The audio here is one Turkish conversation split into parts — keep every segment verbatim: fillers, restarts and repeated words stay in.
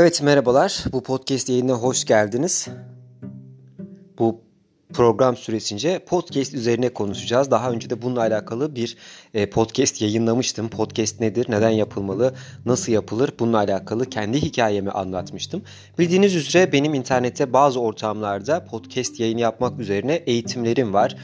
Evet, merhabalar. Bu podcast yayınına hoş geldiniz. Bu program süresince podcast üzerine konuşacağız. Daha önce de bununla alakalı bir podcast yayınlamıştım. Podcast nedir, neden yapılmalı, nasıl yapılır, bununla alakalı kendi hikayemi anlatmıştım. Bildiğiniz üzere benim internette bazı ortamlarda podcast yayını yapmak üzerine eğitimlerim var.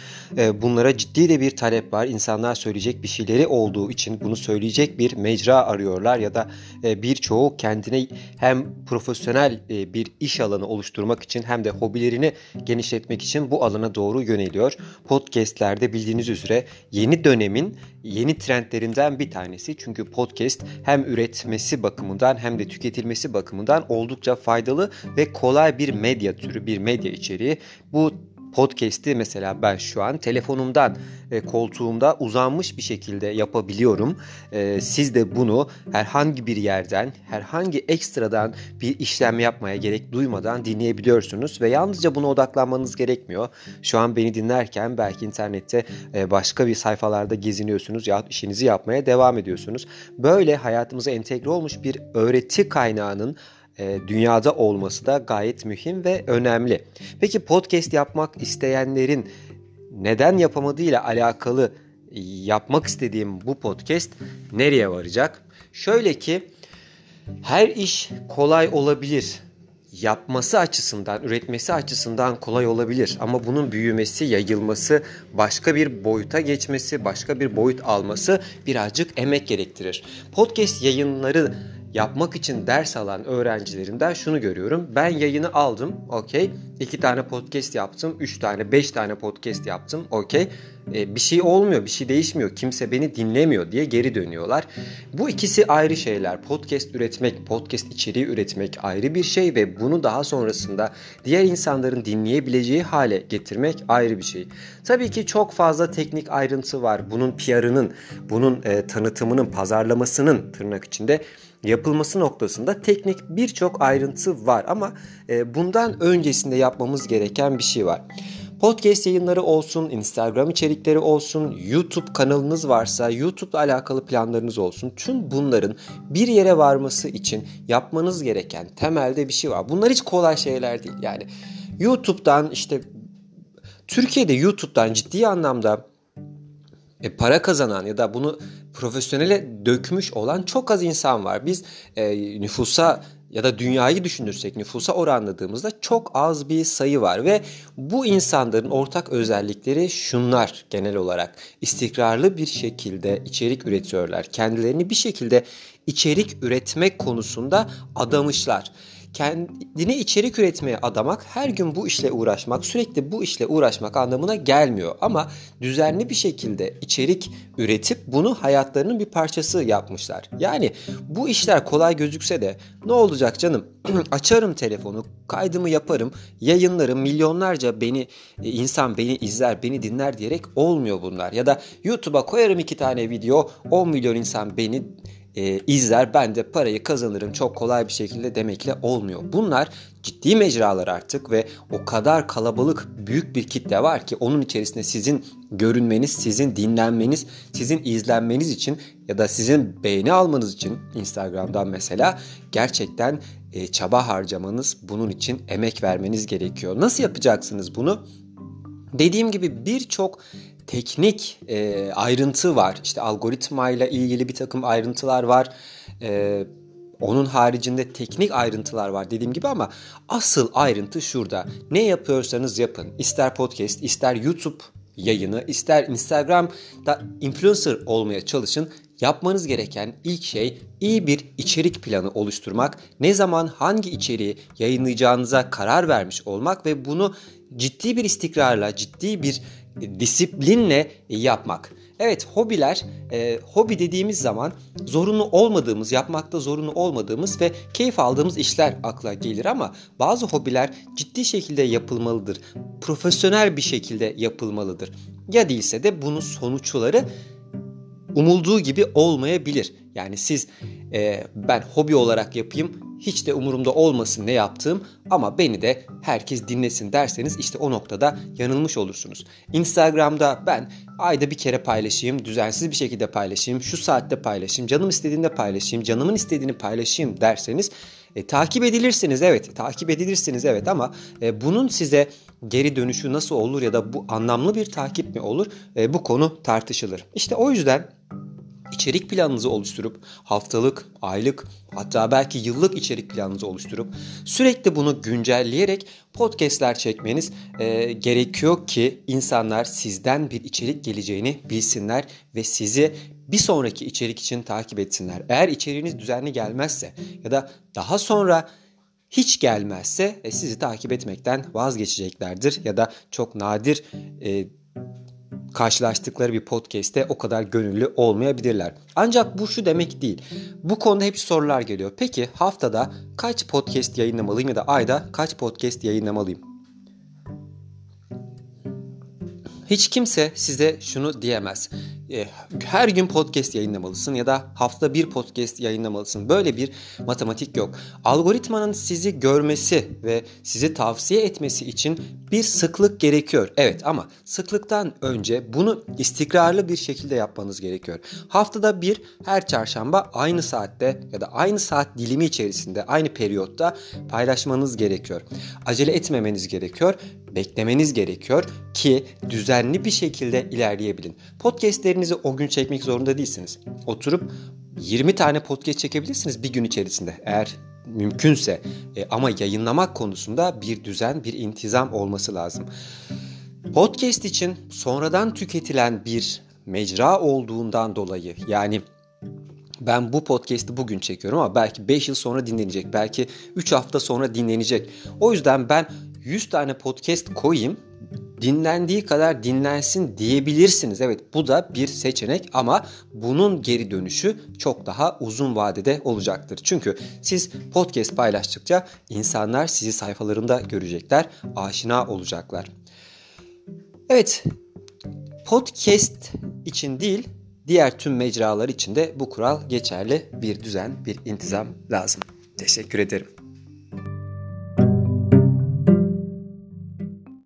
Bunlara ciddi de bir talep var. İnsanlar söyleyecek bir şeyleri olduğu için bunu söyleyecek bir mecra arıyorlar ya da birçoğu kendine hem profesyonel bir iş alanı oluşturmak için hem de hobilerini genişletmek için bu alana doğru yöneliyor. Podcastlerde bildiğiniz üzere yeni dönemin yeni trendlerinden bir tanesi. Çünkü podcast hem üretmesi bakımından hem de tüketilmesi bakımından oldukça faydalı ve kolay bir medya türü, bir medya içeriği. Bu podcast'i mesela ben şu an telefonumdan e, koltuğumda uzanmış bir şekilde yapabiliyorum. E, siz de bunu herhangi bir yerden, herhangi ekstradan bir işlem yapmaya gerek duymadan dinleyebiliyorsunuz. Ve yalnızca buna odaklanmanız gerekmiyor. Şu an beni dinlerken belki internette e, başka bir sayfalarda geziniyorsunuz ya işinizi yapmaya devam ediyorsunuz. Böyle hayatımıza entegre olmuş bir öğreti kaynağının dünyada olması da gayet mühim ve önemli. Peki podcast yapmak isteyenlerin neden yapamadığıyla alakalı yapmak istediğim bu podcast nereye varacak? Şöyle ki, her iş kolay olabilir. Yapması açısından, üretmesi açısından kolay olabilir. Ama bunun büyümesi, yayılması, başka bir boyuta geçmesi, başka bir boyut alması birazcık emek gerektirir. Podcast yayınları yapmak için ders alan öğrencilerimden şunu görüyorum. Ben yayını aldım, okey. İki tane podcast yaptım, üç tane, beş tane podcast yaptım, okey. E, bir şey olmuyor, bir şey değişmiyor, kimse beni dinlemiyor diye geri dönüyorlar. Bu ikisi ayrı şeyler. Podcast üretmek, podcast içeriği üretmek ayrı bir şey ve bunu daha sonrasında diğer insanların dinleyebileceği hale getirmek ayrı bir şey. Tabii ki çok fazla teknik ayrıntı var. Bunun P R'ının, bunun e, tanıtımının, pazarlamasının tırnak içinde yapılması noktasında teknik birçok ayrıntı var ama bundan öncesinde yapmamız gereken bir şey var. Podcast yayınları olsun, Instagram içerikleri olsun, YouTube kanalınız varsa YouTube'la alakalı planlarınız olsun. Tüm bunların bir yere varması için yapmanız gereken temelde bir şey var. Bunlar hiç kolay şeyler değil. Yani YouTube'dan işte Türkiye'de YouTube'dan ciddi anlamda para kazanan ya da bunu profesyonele dökmüş olan çok az insan var. Biz e, nüfusa ya da dünyayı düşünürsek nüfusa oranladığımızda çok az bir sayı var ve bu insanların ortak özellikleri şunlar genel olarak. İstikrarlı bir şekilde içerik üretiyorlar. Kendilerini bir şekilde içerik üretmek konusunda adamışlar. Kendini içerik üretmeye adamak, her gün bu işle uğraşmak, sürekli bu işle uğraşmak anlamına gelmiyor. Ama düzenli bir şekilde içerik üretip bunu hayatlarının bir parçası yapmışlar. Yani bu işler kolay gözükse de ne olacak canım? Açarım telefonu, kaydımı yaparım, yayınlarım, milyonlarca beni insan beni izler, beni dinler diyerek olmuyor bunlar. Ya da YouTube'a koyarım iki tane video, on milyon insan beni E, izler, ben de parayı kazanırım çok kolay bir şekilde demekle olmuyor. Bunlar ciddi mecralar artık ve o kadar kalabalık büyük bir kitle var ki onun içerisinde sizin görünmeniz, sizin dinlenmeniz, sizin izlenmeniz için ya da sizin beğeni almanız için Instagram'dan mesela gerçekten e, çaba harcamanız, bunun için emek vermeniz gerekiyor. Nasıl yapacaksınız bunu? Dediğim gibi birçok teknik e, ayrıntı var. İşte algoritmayla ilgili bir takım ayrıntılar var. E, onun haricinde teknik ayrıntılar var dediğim gibi ama asıl ayrıntı şurada. Ne yapıyorsanız yapın. İster podcast, ister YouTube yayını, ister Instagram'da influencer olmaya çalışın. Yapmanız gereken ilk şey iyi bir içerik planı oluşturmak. Ne zaman hangi içeriği yayınlayacağınıza karar vermiş olmak ve bunu ciddi bir istikrarla, ciddi bir disiplinle yapmak. Evet, hobiler, e, hobi dediğimiz zaman zorunlu olmadığımız, yapmakta zorunlu olmadığımız ve keyif aldığımız işler akla gelir ama bazı hobiler ciddi şekilde yapılmalıdır. Profesyonel bir şekilde yapılmalıdır. Ya değilse de bunun sonuçları umulduğu gibi olmayabilir. Yani siz e, ben hobi olarak yapayım, hiç de umurumda olmasın ne yaptığım ama beni de herkes dinlesin derseniz işte o noktada yanılmış olursunuz. Instagram'da ben ayda bir kere paylaşayım, düzensiz bir şekilde paylaşayım, şu saatte paylaşayım, canım istediğinde paylaşayım, canımın istediğini paylaşayım derseniz E, takip edilirsiniz evet, takip edilirsiniz evet ama e, bunun size geri dönüşü nasıl olur ya da bu anlamlı bir takip mi olur? E, bu konu tartışılır. İşte o yüzden içerik planınızı oluşturup haftalık, aylık hatta belki yıllık içerik planınızı oluşturup sürekli bunu güncelleyerek podcastler çekmeniz e, gerekiyor ki insanlar sizden bir içerik geleceğini bilsinler ve sizi bir sonraki içerik için takip etsinler. Eğer içeriğiniz düzenli gelmezse ya da daha sonra hiç gelmezse e, sizi takip etmekten vazgeçeceklerdir ya da çok nadir e, karşılaştıkları bir podcast'te o kadar gönüllü olmayabilirler. Ancak bu şu demek değil. Bu konuda hep sorular geliyor. Peki haftada kaç podcast yayınlamalıyım ya da ayda kaç podcast yayınlamalıyım? Hiç kimse size şunu diyemez. Her gün podcast yayınlamalısın ya da hafta bir podcast yayınlamalısın. Böyle bir matematik yok. Algoritmanın sizi görmesi ve sizi tavsiye etmesi için bir sıklık gerekiyor. Evet ama sıklıktan önce bunu istikrarlı bir şekilde yapmanız gerekiyor. Haftada bir her çarşamba aynı saatte ya da aynı saat dilimi içerisinde aynı periyotta paylaşmanız gerekiyor. Acele etmemeniz gerekiyor. Beklemeniz gerekiyor ki düzenli bir şekilde ilerleyebilin. Podcastlerinizi o gün çekmek zorunda değilsiniz. Oturup yirmi tane podcast çekebilirsiniz bir gün içerisinde eğer mümkünse. E, ama yayınlamak konusunda bir düzen, bir intizam olması lazım. Podcast için sonradan tüketilen bir mecra olduğundan dolayı yani ben bu podcast'i bugün çekiyorum ama belki beş yıl sonra dinlenecek, belki üç hafta sonra dinlenecek. O yüzden ben yüz tane podcast koyayım, dinlendiği kadar dinlensin diyebilirsiniz. Evet, bu da bir seçenek ama bunun geri dönüşü çok daha uzun vadede olacaktır. Çünkü siz podcast paylaştıkça insanlar sizi sayfalarında görecekler, aşina olacaklar. Evet, podcast için değil, diğer tüm mecralar için de bu kural geçerli, bir düzen, bir intizam lazım. Teşekkür ederim.